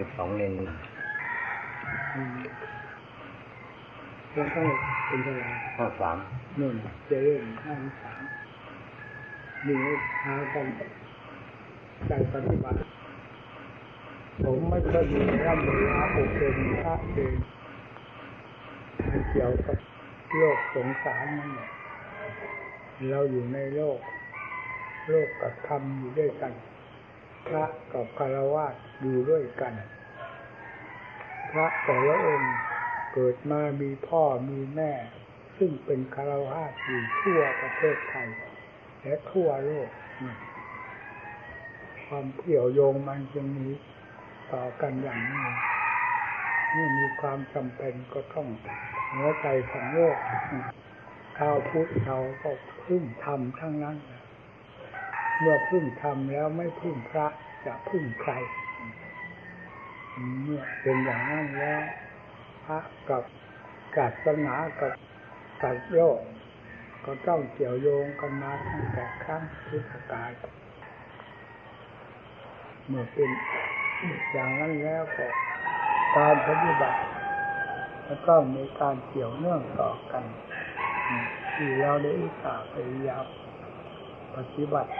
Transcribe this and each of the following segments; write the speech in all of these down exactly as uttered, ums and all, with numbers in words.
สิบสองเลนแล้วเข้าเป็นเท่าไหร่ข้อสามนู่นจะเริ่มข้อสามนี่ทางการการปฏิบัติผมไม่เคยมีความรู้อาบุเกณฑ์พระเกณฑ์เกี่ยวกับโลกสงสารนั่นแหละเราอยู่ในโลกโลกกับธรรมอยู่ด้วยกันพระกับคฤหัสถ์อยู่ด้วยกันพระแต่ละองค์เกิดมามีพ่อมีแม่ซึ่งเป็นคฤหัสถ์อยู่ทั่วประเทศไทยและทั่วโลกความเกี่ยวโยงมันจึงมีต่อกันอย่างนี้เมื่อมีความจำเป็นก็ต้องหัวใจของโลกชาวพุทธเราก็พึ่งธรรมทั้งนั้นเมื่อพึ่งธรรมแล้วไม่พึ่งพระจะพึ่งใครเมื่อเป็นอย่างนั้นแล้วพระกับศาสนากับสัตว์โลกก็ต้องเกี่ยวโยงกันมาตั้งแต่ครั้งพุทธกาลเมื่อเป็นอย่างนั้นแล้วก็การปฏิบัติแล้วก็มีการเกี่ยวเนื่องต่อกันที่เราได้อุตส่าห์พยายามปฏิบัติ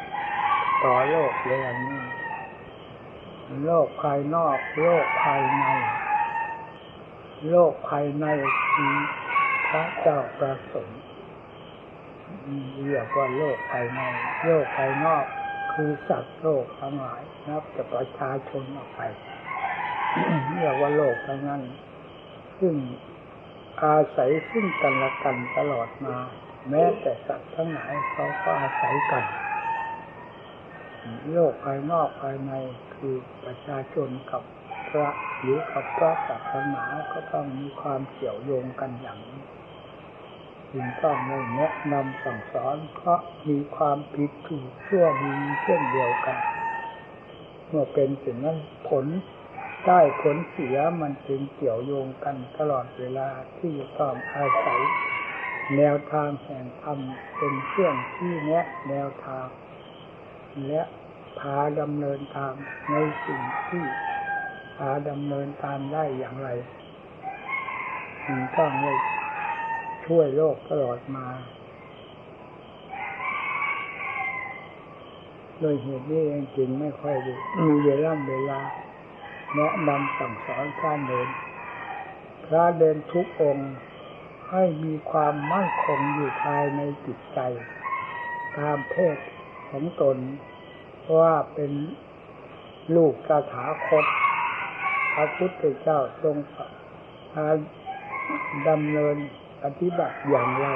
ต่อโลกเลยอย่างนี้โลกภายนอกโลกภายในโลกภายในคือพระเจ้าประสงค์เรียกว่าโลกภายในโลกภายนอกคือสัตว์โลกทั้งหลายนับแต่ประชาชนออกไปเรียกว่าโลกทั้งนั้นซึ่งอาศัยซึ่งกันและกันตลอดมาแม้แต่สัตว์ทั้งหลายเขาก็อาศัยกันโลกภายนอกภายในคือประชาชนกับพระหรือกับพระศาสนาก็ต้องมีความเกี่ยวโยงกันอย่างนี้จึงต้องแนะนำสั่งสอนเพราะมีความผิดถูกชั่วดีเช่นเดียวกันเมื่อเป็นสิ่งนั้นผลได้ผลเสียมันจึงเกี่ยวโยงกันตลอดเวลาที่ต้องอาศัยแนวทางแห่งธรรมเป็นเครื่องที่แนะแนวทางและพาดำเนินทางในสิ่งที่พาดำเนินตามได้อย่างไรจึงต้องเลยช่วยโลกตลอดมาโดยเหตุนี้เองจึงไม่ค่อยดีมีเวลาเวลาแนะนำสั่งสอนการเดินพระเดินทุกองค์ให้มีความมั่นคงอยู่ภายในจิตใจตามเพศของตนเพราะว่าเป็นลูกตถาคตพระพุทธเจ้าทรงพาดำเนินปฏิบัติอย่างไร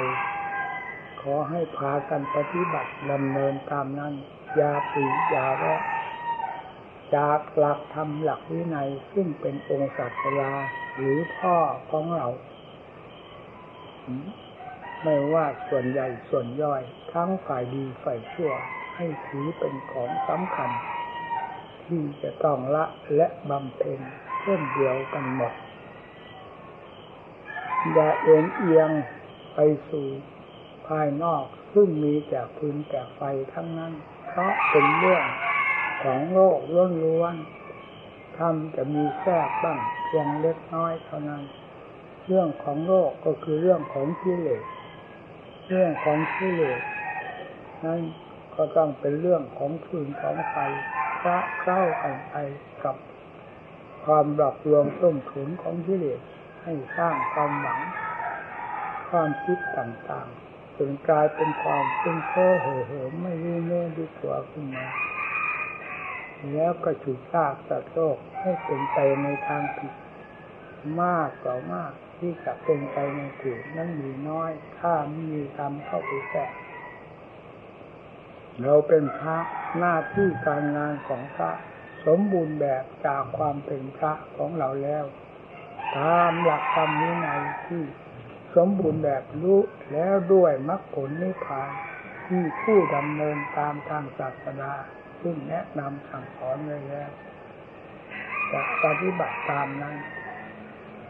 ขอให้พากันปฏิบัติดำเนินตามนั้นอย่าปลีกอย่าแวะจากหลักธรรมหลักวินัยซึ่งเป็นองค์ศาสดาหรือพ่อของเราไม่ว่าส่วนใหญ่ส่วนย่อยทั้งฝ่ายดีฝ่ายชั่วให้ถือเป็นของสำคัญที่จะต้องละและบำเพ็ญเช่นเดียวกันหมดอย่าเอ็นเอียงไปสู่ภายนอกซึ่งมีแต่ฟืนแต่ไฟทั้งนั้นเพราะเป็นเรื่องของโลกล้วนๆทำจะมีแทรกบ้างเพียงเล็กน้อยเท่านั้นเรื่องของโลกก็คือเรื่องของกิเลสเรื่องของกิเลสนั้นก็ต้องเป็นเรื่องของฟืนของไฟพระเข้ากันไปกับความหลอกลวงต้มถุนของกิเลสให้สร้างความหวังความคิดต่างๆจนกลายเป็นความฟุ้งเฟ้อเห่อเหิมไม่รู้เนื้อรู้ตัวขึ้นมาแล้วก็ฉุดลากสัตว์โลกให้เป็นไปในทางผิดมากกว่ามากที่จะเป็นไปในถูกนั้นมีน้อยถ้าไม่มีธรรมเข้าไปแทรกเราเป็นพระหน้าที่การงานของพระสมบูรณ์แบบจากความเป็นพระของเราแล้วตามหลักธรรมวินัยที่สมบูรณ์แบบรู้แล้วด้วยมรรคผลนิพพานที่ผู้ดำเนินตามทางศาสนาซึ่งแนะนำสั่งสอนไว้แล้วจะปฏิบัติตามนั้น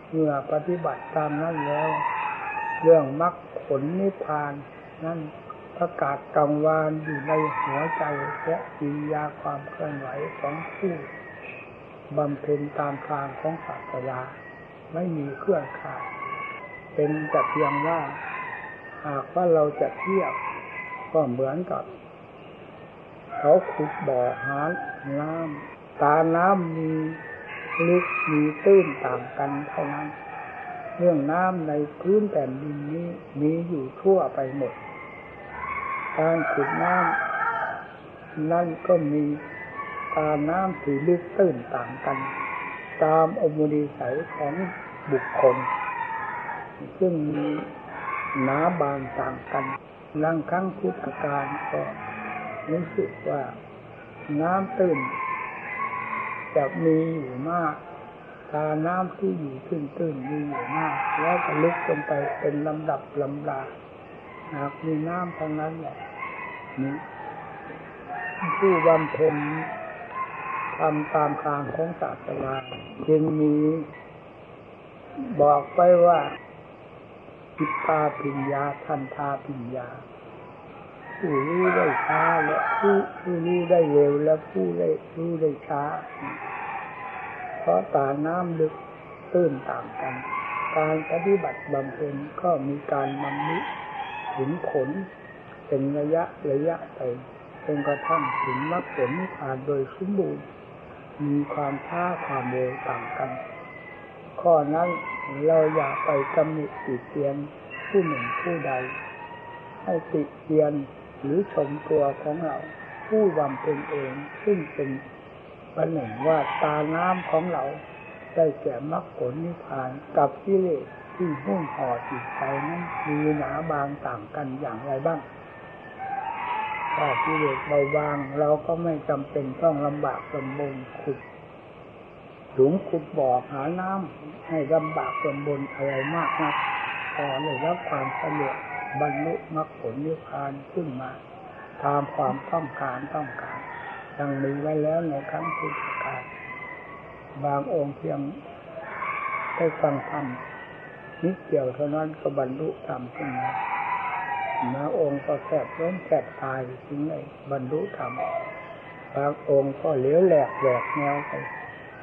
เมื่อปฏิบัติตามนั้นแล้วเรื่องมรรคผลนิพพานนั้นประกาศกลางวานอยู่ในหัวใจและกิริยาความเคลื่อนไหวของผู้ บำเพ็ญตามทางของศาสดาไม่มีเครื่องขาดเป็นแต่เพียงว่าหากว่าเราจะเทียบก็เหมือนกับเขาขุดบ่อหาน้ำตาน้ำมีลึกมีตื้นต่างกันเท่านั้นเรื่องน้ำในพื้นแผ่นดินนี้มีอยู่ทั่วไปหมดการขุดน้ำนั่นก็มีตาน้ำที่ลึกตื้นต่างกันตามอมุนิสัยของบุคคลซึ่งมีหนาบางต่างกันบางครั้งพุทธกาลก็รู้สึกว่าน้ำตื้นจะมีอยู่มากตาน้ำที่อยู่ตื้นๆมีอยู่มากแล้วก็ลึกลงไปเป็นลำดับลำดาหากมีน้ำทางนั้นแหละนี่ผู้บำเพ็ญทำตามทางของศาสนาจึงมีบอกไปว่าจิตตาปิญญาทันตาปิญญาผู้รู้ได้ช้าและผู้รู้ได้เร็วและผู้ได้รู้ได้ช้าเพราะตาน้ำลึกตื้นต่างกันการปฏิบัติบำเพ็ญก็มีการบำเพ็ญถึงผลเป็นระยะระยะไปจนกระทั่งถึงมรรคผลนิพพานโดยสมบูรณ์มีความช้าความเร็วต่างกันข้อนั้นเราอย่าไปกำหนดติเตียนผู้หนึ่งผู้ใดให้ติเตียนหรือชมตัวของเราผู้บำเพ็ญเองซึ่งเป็นประหนึ่งว่าตาน้ำของเราได้แก่มรรคผลนิพพานกับกิเลสที่หุ้มห่อจิตใจนั้นมีหนาบางต่างกันอย่างไรบ้างถ้ากิเลสเบาบางเราก็ไม่จำเป็นต้องลำบากลำบนขุดหลุมขุดบ่อหาน้ำให้ลำบากลำบนอะไรมากนักพอได้รับความสะดวกบรรลุมรรคผลนิพพานขึ้นมาตามความต้องการต้องการดังมีไว้แล้วในครั้งพุทธกาลบางองค์เพียงได้ฟังธรรมนิดเดียวเท่านั้นก็บรรลุธรรมขึ้นมาบางองค์ก็แสบล้มแสบตายถึงได้บรรลุธรรมบางองค์ก็เหลวแหลกแหวกแนวไป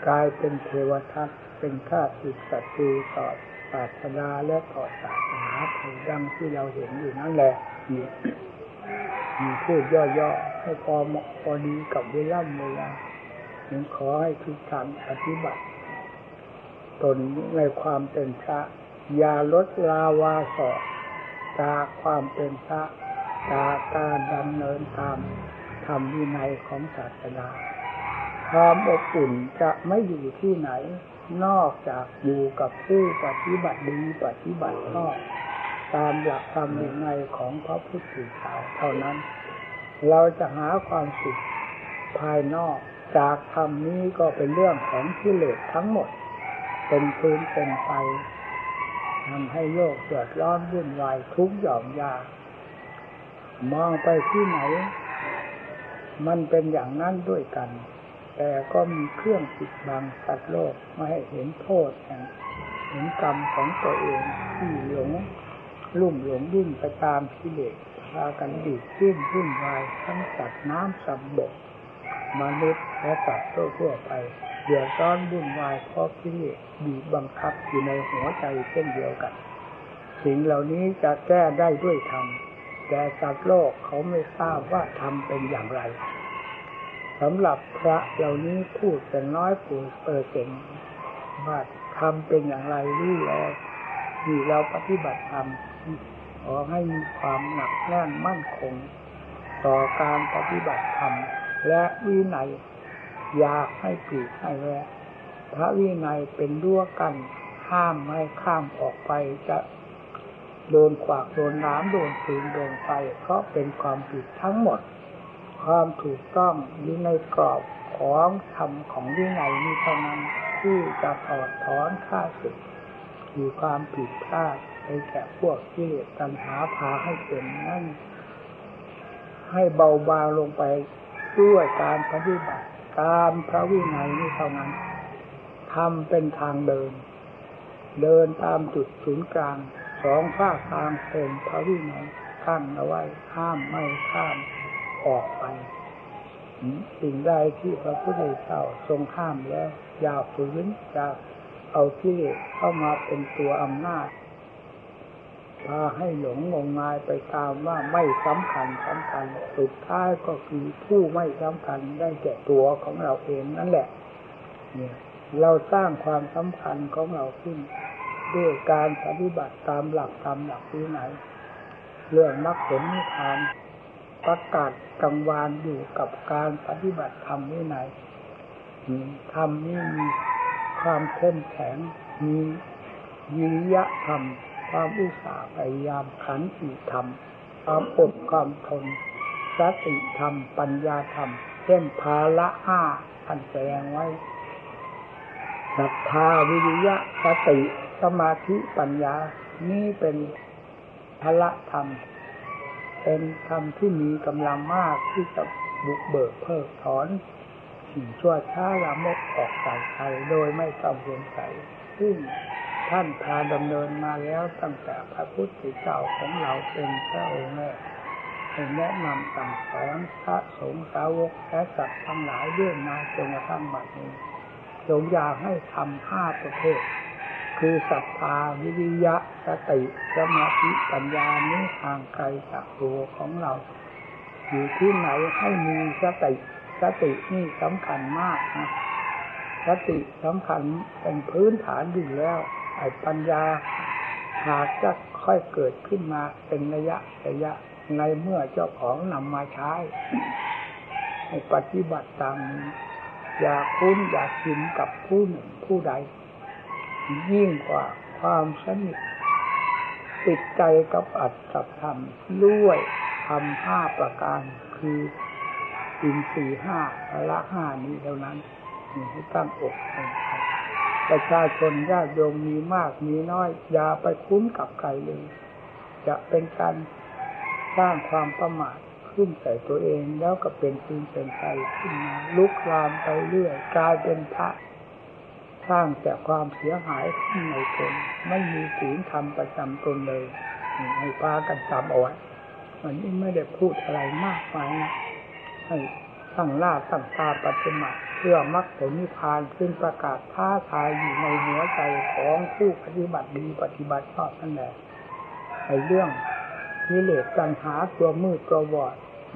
กลายเป็นเทวทัตเป็นข้าศึกศัตรูต่อศาสนาและต่อศาสนาถึงดังที่เราเห็นอยู่นั่นแหละนี่มีพูดย่อๆให้พอเหมาะพอดีกับเวลาเวลาจึงขอให้ทุกท่านปฏิบัติตนในความเป็นพระอย่าลดลาวาสอจากความเป็นพระจากการดำเนินตามธรรมวินัยของศาสนาความอบอุ่นจะไม่อยู่ที่ไหนนอกจากอยู่กับผู้ปฏิบัติดีปฏิบัติชอบตามหลักธรรมวินัยของพระพุทธเจ้าเท่านั้นเราจะหาความสุขภายนอกจากธรรมนี้ก็เป็นเรื่องของกิเลสทั้งหมดเป็นพื้นเป็นไปทำให้โลกเดือดร้อนวุ่นวายทุกหย่อมยามองไปที่ไหนมันเป็นอย่างนั้นด้วยกันแต่ก็มีเครื่องปิดบังสัตว์โลกไม่ให้เห็นโทษแห่งเห็นกรรมของตัวเองที่หลงลุ่มหลงดิ้นไปตามกิเลสพากันดิบดิ้นวุ่นวายทั้งสัตว์น้ำสัตว์บกมนุษย์และสัตว์ทั่วไปเดือดร้อนวุ่นวายเพราะกิเลสบีบบังคับอยู่ในหัวใจเช่นเดียวกันสิ่งเหล่านี้จะแก้ได้ด้วยธรรมแต่สัตว์โลกเขาไม่ทราบว่าธรรมเป็นอย่างไรสำหรับพระเหล่านี้พูดแต่น้อยผู้เปิดเก่งว่าธรรมเป็นอย่างไรรู้แล้วที่เราปฏิบัติธรรมขอให้มีความหนักแน่นมั่นคงต่อการปฏิบัติธรรมและวินัยอยากให้ผิดให้แวะพระวินัยเป็นรั้วกั้นห้ามไม่ข้ามออกไปจะโดนขวากโดนน้ำโดนฟืนโดนไฟเพราะเป็นความผิดทั้งหมดความถูกต้องอยู่ในกรอบของธรรมของวินัยนี้เท่านั้นที่จะถอดถอนข้าศึกมีความผิดพลาดในแก่พวกที่ตัณหาพาให้เป็นนั่นให้เบาบางลงไปด้วยการปฏิบัติตามพระวินัยนี้เท่านั้นทำเป็นทางเดินเดินตามจุดศูนย์กลางสองข้างทางเป็นพระวินัยขั้นเอาไว้ห้ามไม่ข้ามออกไป สิ่งใดที่พระพุทธเจ้าทรงห้ามแล้วอย่าฝืนอย่าเอากิเลสเข้ามาเป็นตัวอำนาจพาให้หลงงมงายไปตามว่าไม่สำคัญสำคัญสุดท้ายก็คือผู้ไม่สำคัญได้แก่ตัวของเราเองนั่นแหละเนี่ยเราสร้างความสำคัญของเราขึ้นด้วยการปฏิบัติตามหลักธรรมหลักวินัยเรื่องมรรคผลนิพพานประกาศกลางวานอยู่กับการปฏิบัติธรรมวินัยธรรมนี้มีความเข้มแข็งมีวิริยะธรรมความอุตสาห์พยายามขันติธรรมความอดความทนสติธรรมปัญญาธรรมเช่นภาละห้าท่านแสดงไว้ศรัทธาวิริยะสติสมาธิปัญญานี่เป็นภาละธรรมเป็นธรรมที่มีกำลังมากที่จะบุกเบิกเพิกถอนสิ่งชั่วช้าละมกออกจากใจโดยไม่กังวลใจซึ่งท่านพาดำเนินมาแล้วตั้งแต่พระพุทธเจ้าของเราเป็นพระองค์แรกเป็นแนะนำสั่งสอนพระสงฆ์สาวกและสัตว์ทั้งหลายเรื่อยมาจนกระทั่งบัดนี้จงอยากให้ทำห้าประเภทคือศรัทธาวิริยะสติสมาธิปัญญานี้ห่างไกลจากตัวของเราอยู่ที่ไหนให้มีสติสตินี่สำคัญมากนะสติสำคัญเป็นพื้นฐานอยู่แล้วไอ้ปัญญาหากจะค่อยเกิดขึ้นมาเป็นระยะระยะในเมื่อเจ้าของนำมาใช้ให้ปฏิบัติตามนี้อย่าคุ้นอย่าชินกับผู้หนึ่งผู้ใดยิ่งกว่าความสนิทติดใจกับอัตตธรรมด้วยธรรมห้าประการคืออินทรีย์ห้าพละห้านี้เท่านั้นให้ตั้งอกตั้งใจประชาชนญาติโยมมีมากมีน้อยอย่าไปคุ้นกับใครเลยจะเป็นการสร้างความประมาทขึ้นใส่ตัวเองแล้วก็เป็นปืนเป็นไฟขึ้นมาลุกลามไปเรื่อยกลายเป็นพระสร้างแต่ความเสียหายขึ้นในตนไม่มีศีลธรรมประจำตนเลยให้พากันจำเอาไว้วันนี้ไม่ได้พูดอะไรมากมายนะให้ตั้งหน้าตั้งตาปฏิบัติเพื่อมรรคผลนิพพานซึ่งประกาศท้าทายอยู่ในหัวใจของผู้ปฏิบัติดีปฏิบัติชอบนั่นแหละไอ้เรื่องกิเลสตัณหาตัวมืดตัวบอด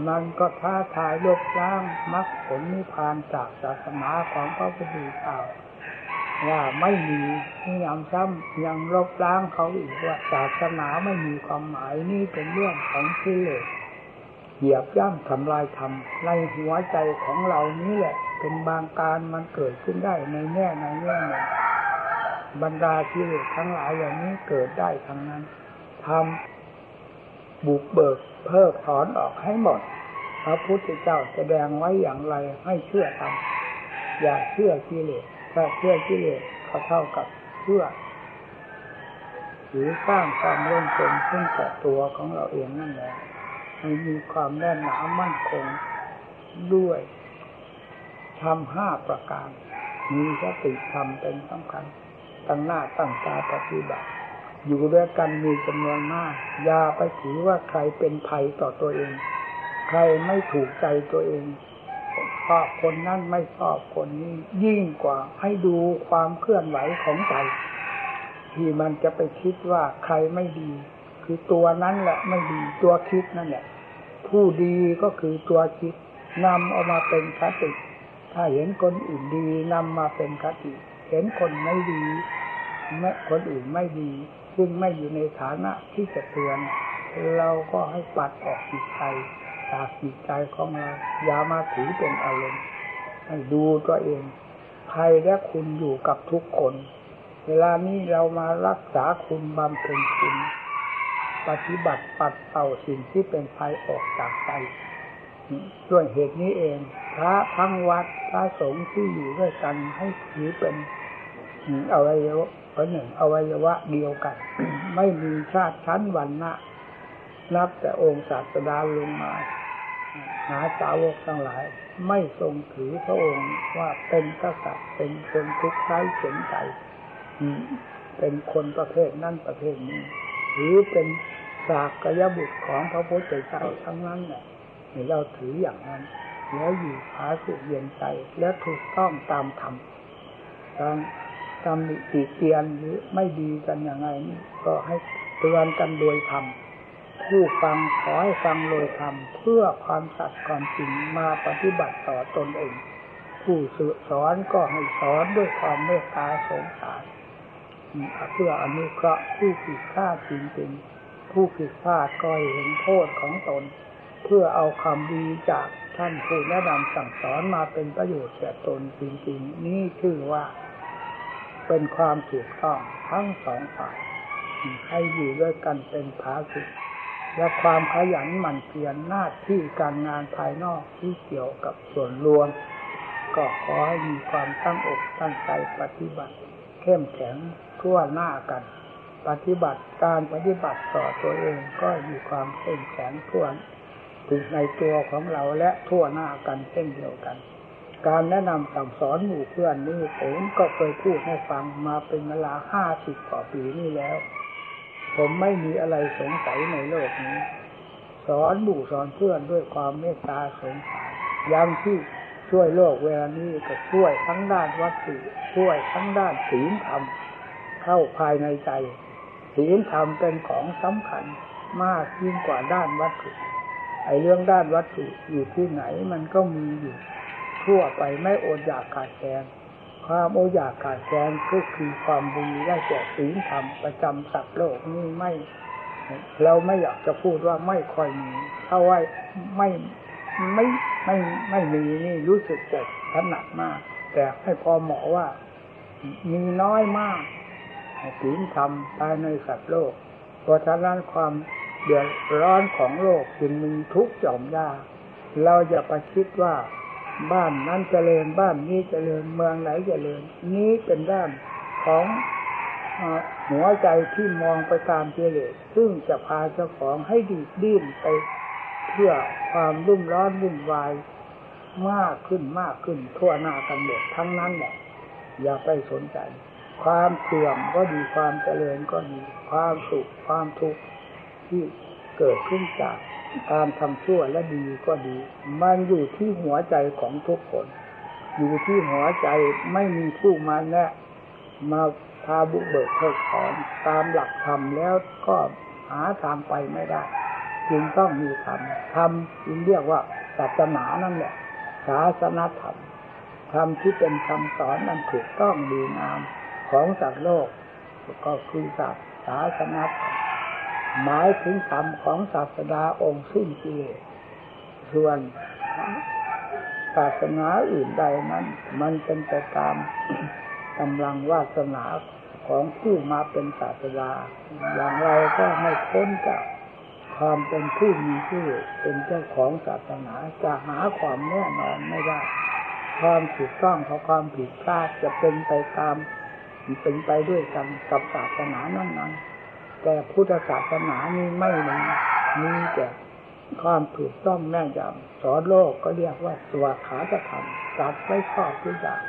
มันก็ท้าทายลบล้างมรรคผลนิพพานจากศาสนาของพระพุทธเจ้าว่าไม่มียังซ้ำยังลบล้างเขาอีกว่าศาสนาไม่มีความหมายนี่เป็นเรื่องของกิเลสเหยียบย่ำทำลายธรรมในหัวใจของเรานี้แหละเป็นบางการมันเกิดขึ้นได้ในแง่ในแง่หนึ่งบรรดากิเลสทั้งหลายอย่างนี้เกิดได้ทั้งนั้นทำบุกเบิกเพิกถอนออกให้หมดพระพุทธเจ้าแสดงไว้อย่างไรให้เชื่อธรรมอย่าเชื่อกิเลสถ้าเชื่อกิเลสก็เท่ากับเชื่อหรือสร้างความร่วมเป็นขึ้นแก่ตัวของเราเองนั่นแหละให้มีความแน่นหนามั่นคงด้วยธรรมห้าประการมีสติธรรมเป็นสำคัญตั้งหน้าตั้งตาปฏิบัติอยู่ด้วยกันมีจำนวนมากอย่าไปถือว่าใครเป็นภัยต่อตัวเองใครไม่ถูกใจตัวเองชอบคนนั้นไม่ชอบคนนี้ยิ่งกว่าให้ดูความเคลื่อนไหวของใจที่มันจะไปคิดว่าใครไม่ดีคือตัวนั้นแหละไม่ดีตัวคิดนั่นแหละผู้ดีก็คือตัวคิดนำเอามาเป็นคติถ้าเห็นคนอื่นดีนำมาเป็นคติเห็นคนไม่ดีแม้คนอื่นไม่ดีซึ่งไม่อยู่ในฐานะที่จะเตือนเราก็ให้ปัดออกจิตใจจากจิตใจของเราอย่ามาถือเป็นอารมณ์ให้ดูตัวเองภัยและคุณอยู่กับทุกคนเวลานี้เรามารักษาคุณบำเพ็ญคุณปฏิบัติปัดเป่าสิ่งที่เป็นภัยออกจากใจด้วยเหตุนี้เองพระทั้งวัดพระสงฆ์ที่อยู่ด้วยกันให้ถือเป็นอวัยวะหนึ่งอวัยวะเดียวกัน ไม่มีชาติชั้นวรรณะนับแต่องค์ศาสดาลงมาหาสาวกทั้งหลายไม่ทรงถือพระองค์ว่าเป็นกษัตริย์เป็นคนทุกข์ใจเฉินใจเป็นคนประเภทนั่นประเภทนี้หรือเป็นศากยบุตรของพระพุทธเจ้าทั้งนั้นเนี่ยเราถืออย่างนั้น แล้วอยู่ผาสุเย็นใจและถูกต้องตามธรรมการทำติเตียนหรือไม่ดีกันอย่างไรนี่ก็ให้เตือนกันโดยธรรมผู้ฟังขอให้ฟังโดยธรรมเพื่อความสัตย์ความจริงมาปฏิบัติต่อตนเองผู้สอนก็ให้สอนด้วยความเมตตาสงสารเพื่ออนุเคราะห์ผู้ผิดพลาดจริงๆผู้ผิดพลาดก็เห็นโทษของตนเพื่อเอาความดีจากท่านผู้แนะนำสั่งสอนมาเป็นประโยชน์แก่ตนจริงๆนี่ชื่อว่าเป็นความถูกต้องทั้งสองฝ่ายให้อยู่ด้วยกันเป็นผาสุกและความขยันหมั่นเพียรหน้าที่การงานภายนอกที่เกี่ยวกับส่วนรวมก็ขอให้มีความตั้งอกตั้งใจปฏิบัติเข้มแข็งทั่วหน้ากันปฏิบัติการปฏิบัติต่อตัวเองก็มีความเข้มแข็งทั่วถึงในตัวของเราและทั่วหน้ากันเช่นเดียวกันการแนะนำสั่งสอนหมู่เพื่อนนี่ผมก็เคยพูดให้ฟังมาเป็นเวลาห้าสิบกว่าปีนี่แล้วผมไม่มีอะไรสงสัยในโลกนี้สอนหมู่สอนเพื่อนด้วยความเมตตาสงสารอย่างที่ช่วยโลกเวลานี้ก็ช่วยทั้งด้านวัตถุช่วยทั้งด้านศีลธรรมเข้าภายในใจศีลธรรมเป็นของสำคัญมากยิ่งกว่าด้านวัตถุไอ้เรื่องด้านวัตถุอยู่ที่ไหนมันก็มีอยู่ทั่วไปไม่อดอยากขาดแคลนความอดอยากขาดแคลนก็คือความดีได้แก่ศีลธรรมประจำสัตว์โลกนี้ไม่เราไม่อยากจะพูดว่าไม่ค่อยมีถ้าว่าไม่ไม่ไม่ไม่มีนี่รู้สึกจะถนัดมากแต่ให้พอเหมาะว่ามีน้อยมากศีลธรรมภายในสัตว์โลกเพราะฉะนั้นความเดือดร้อนของโลกจึงมีทุกข์หย่อมยากเราอย่าไปคิดว่าบ้านนั้นเจริญบ้านนี้เจริญเมืองไหนเจริญนี้เป็นด้านของหัวใจที่มองไปตามกิเลสซึ่งจะพาเจ้าของให้ดีดิ้นไปเพื่อความรุ่มร้อนวุ่นวายมากขึ้นมากขึ้นทั่วหน้ากันหมดทั้งนั้นแหละอย่าไปสนใจความเสื่อมก็ดีความเจริญก็ดีความสุขความทุกข์ที่เกิดขึ้นจากการทำชั่วและดีก็ดีมันอยู่ที่หัวใจของทุกคนอยู่ที่หัวใจไม่มีผู้มาแนะมาพาบุกเบิกเพิกถอนตามหลักธรรมแล้วก็หาทางไปไม่ได้จึงต้องมีธรรมธรรมจึงเรียกว่าศาสนานั่นแหละศาสนธรรมธรรมที่เป็นคำสอนอันถูกต้องดีงามของสัตว์โลกก็คือศาสนธรรมหมายถึงธรรมของศาสดาองค์สิ้นกิเลสส่วนศาสนาอื่นใดนั้นมันเป็นไปตามกำลังวาสนาของผู้มาเป็นศาสดาอย่างไรก็ไม่พ้นจากความเป็นผู้มีชื่อเป็นเจ้าของศาสนาจะหาความแน่นอนไม่ได้ความถูกต้องกับความผิดพลาดจะเป็นไปตามเป็นไปด้วยกันกับศาสนานั้นๆแต่พุทธศาสนานี้ไม่มีมีแต่ความถูกต้องแน่นยำสอนโลกก็เรียกว่าสวขาตธรรมจับไว้ชอบทุกอย่าง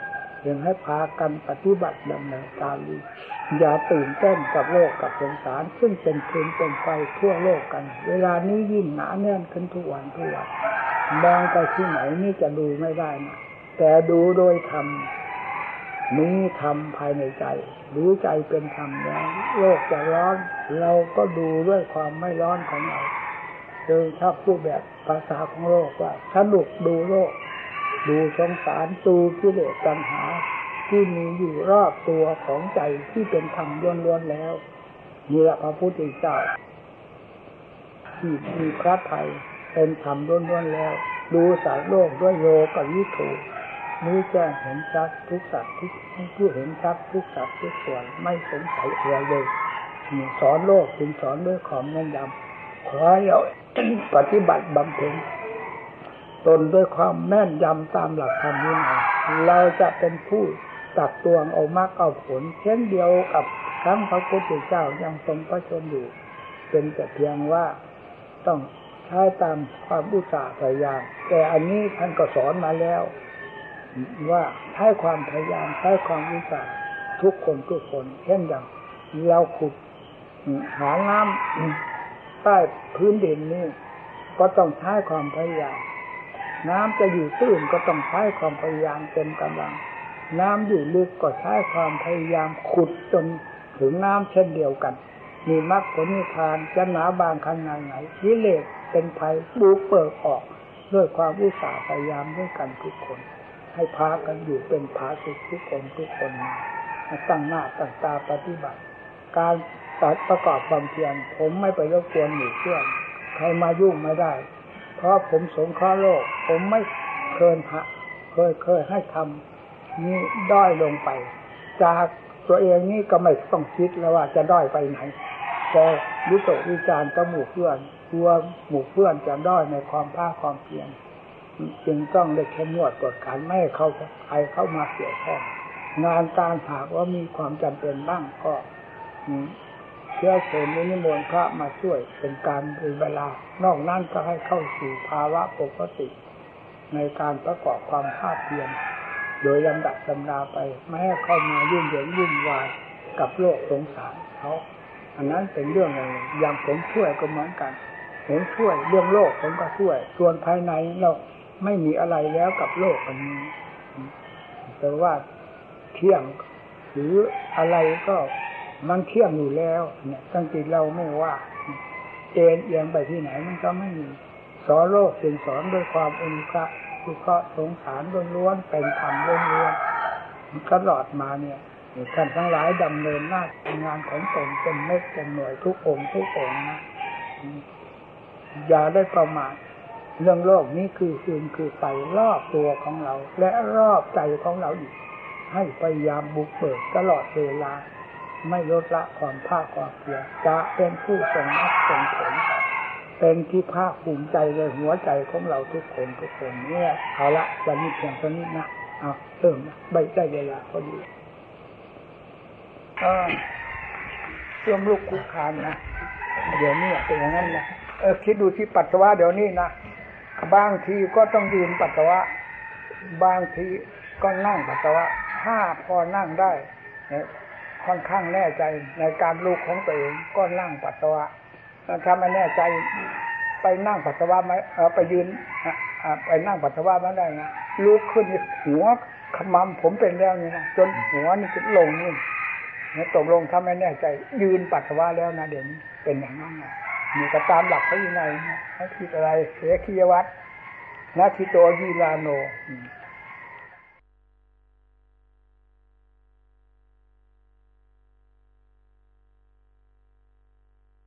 จึงให้พากันปฏิบัติดำเนินตามนี้อย่าตื่นเต้นกับโลกกับสงสารซึ่งเป็นพื้นเป็นไฟทั่วโลกกันเวลานี้ยิ่งหนาแน่นขึ้นทุกวันทุกวันมองไปที่ไหนนี่จะดูไม่ได้นะแต่ดูโดยธรรมมีธรรมภายในใจรู้ใจเป็นธรรมแล้วโลกจะร้อนเราก็ดูด้วยความไม่ร้อนของเราจึงถ้าพูดแบบภาษาของโลกว่าสนุกดูโลกดูสงสารดูกิเลสตัณหาที่มีอยู่รอบตัวของใจที่เป็นธรรมล้วนๆแล้วนี่แหละพระพุทธเจ้าที่มีพระทัยเป็นธรรมล้วนๆแล้วดูสารโลกด้วยโลกวิถีรู้แจ้งเห็นชัดทุกสัตว์ทุกผู้เห็นชัดทุกสัตว์ทุกส่วนไม่สงสัยอะไรเลยสอนโลกจึงสอนด้วยความแน่นยำขอให้เราปฏิบัติบำเพ็ญตนด้วยความแน่นยำตามหลักธรรมนี้เราจะเป็นผู้ตักตวงเอามรรคเอาผลเช่นเดียวกับทั้งพระพุทธเจ้ายังทรงพระชนม์อยู่เป็นแต่เพียงว่าต้องใช้ตามความอุตสาห์พยายามแต่อันนี้ท่านก็สอนมาแล้วว่าใช้ความพยายามใช้ความวิสาทุกคนทุกคนเช่นอย่างเราขุดหาน้ำใต้พื้นดินนี่ก็ต้องใช้ความพยายาม น้ำจะอยู่ตื้นก็ต้องใช้ความพยายามเต็มกำลังน้ำอยู่ลึกก็ใช้ความพยายามขุดจนถึงน้ำเช่นเดียวกันมีมรรคผลนิพพานจะหนาบางขนาดไหนกิเลสเป็นภัยบุกเปิดออกด้วยความอุตสาห์พยายามด้วยกันทุกคนให้พากันอยู่เป็นพาสุขทุกคนทุกคนมาตั้งหน้าตั้งตาปฏิบัติการตัดประกอบความเพียรผมไม่ไปรบกวนหมู่เพื่อนใครมายุ่งไม่ได้เพราะผมสงเคราะห์โลกผมไม่เคยพะเคยเคยให้ทำนี้ด้อยลงไปจากตัวเองนี่ก็ไม่ต้องคิดแล้วว่าจะด้อยไปไหนแต่วิตกวิจารณ์กับหมู่เพื่อนกลัวหมู่เพื่อนจะด้อยในความภาคความเพียรจึงต้องได้เข้มงวดกดขันไม่ให้เขาใครเข้ามาเกี่ยวข้องงานการหากว่ามีความจำเป็นบ้างก็เชื่อเสนนิมนต์พระมาช่วยเป็นการเป็นเวลานอกนั้นก็ให้เข้าสู่ภาวะปกติในการประกอบความภาคเพียรโดยลำดับลำดาไปไม่ให้เข้ามายุ่งเหยิงวุ่นวายกับโลกสงสารเขาอันนั้นเป็นเรื่องอะไรอย่างผมช่วยก็เหมือนกันผมช่วยเรื่องโลกผมก็ช่วยส่วนภายในเราไม่มีอะไรแล้วกับโลกอันนี้แต่ว่าเที่ยงหรืออะไรก็มันเที่ยงอยู่แล้วเนี่ยตั้งจิตเราไม่ว่าเอ็นเอียงไปที่ไหนมันก็ไม่มีสอนโลกเป็นสอนด้วยความอุกะอุกะสงสารล้วนๆเป็นธรรมล้วนๆตลอดมาเนี่ยท่านทั้งหลายดำเนินหน้าที่งานของตนเป็นเม็ดเป็นหน่วยทุกองค์ทุกองค์นะอย่าได้ประมาทเรื่องโลกนี้คือคืนคือไฟรอบตัวของเราและรอบใจของเราอีกให้พยายามบุกเบิกตลอดเวลาไม่ลดละความภาคความเพียรจะเป็นผู้ทรงมรรคทรงผลเป็นที่ภาคภูมิใจในหัวใจของเราทุกคนทุกคนเนี่ยเอาละวันนี้เพียงเท่านี้นะเอาเริ่มนะใบได้เวลาพอดีเรื่องลูกคุกคานนะเดี๋ยวนี้เป็นอย่างนั้นนะเออคิดดูที่ปัสสาวะเดี๋ยวนี้นะบางทีก็ต้องยืนปัสสาวะบางทีก็นั่งปัสสาวะถ้าพอนั่งได้ค่อนข้างแน่ใจในการลุกของตัวเองก็นั่งปัสสาวะทำให้แน่ใจไปนั่งปัสสาวะไหมเออไปยืนไปนั่งปัสสาวะไม่ได้นะลุกขึ้นหัวขมำผมเป็นแล้วนี่นะจนหัวนี่จะลงนี่เนี่ยตกลงทำให้แน่ใจยืนปัสสาวะแล้วนะเดี๋ยวนี้เป็นอย่างนั้นนะมีกระตามหลักเขาอยู่ในนะคิดอะไรเสียคิยวัตรนาทิโตยีลาโน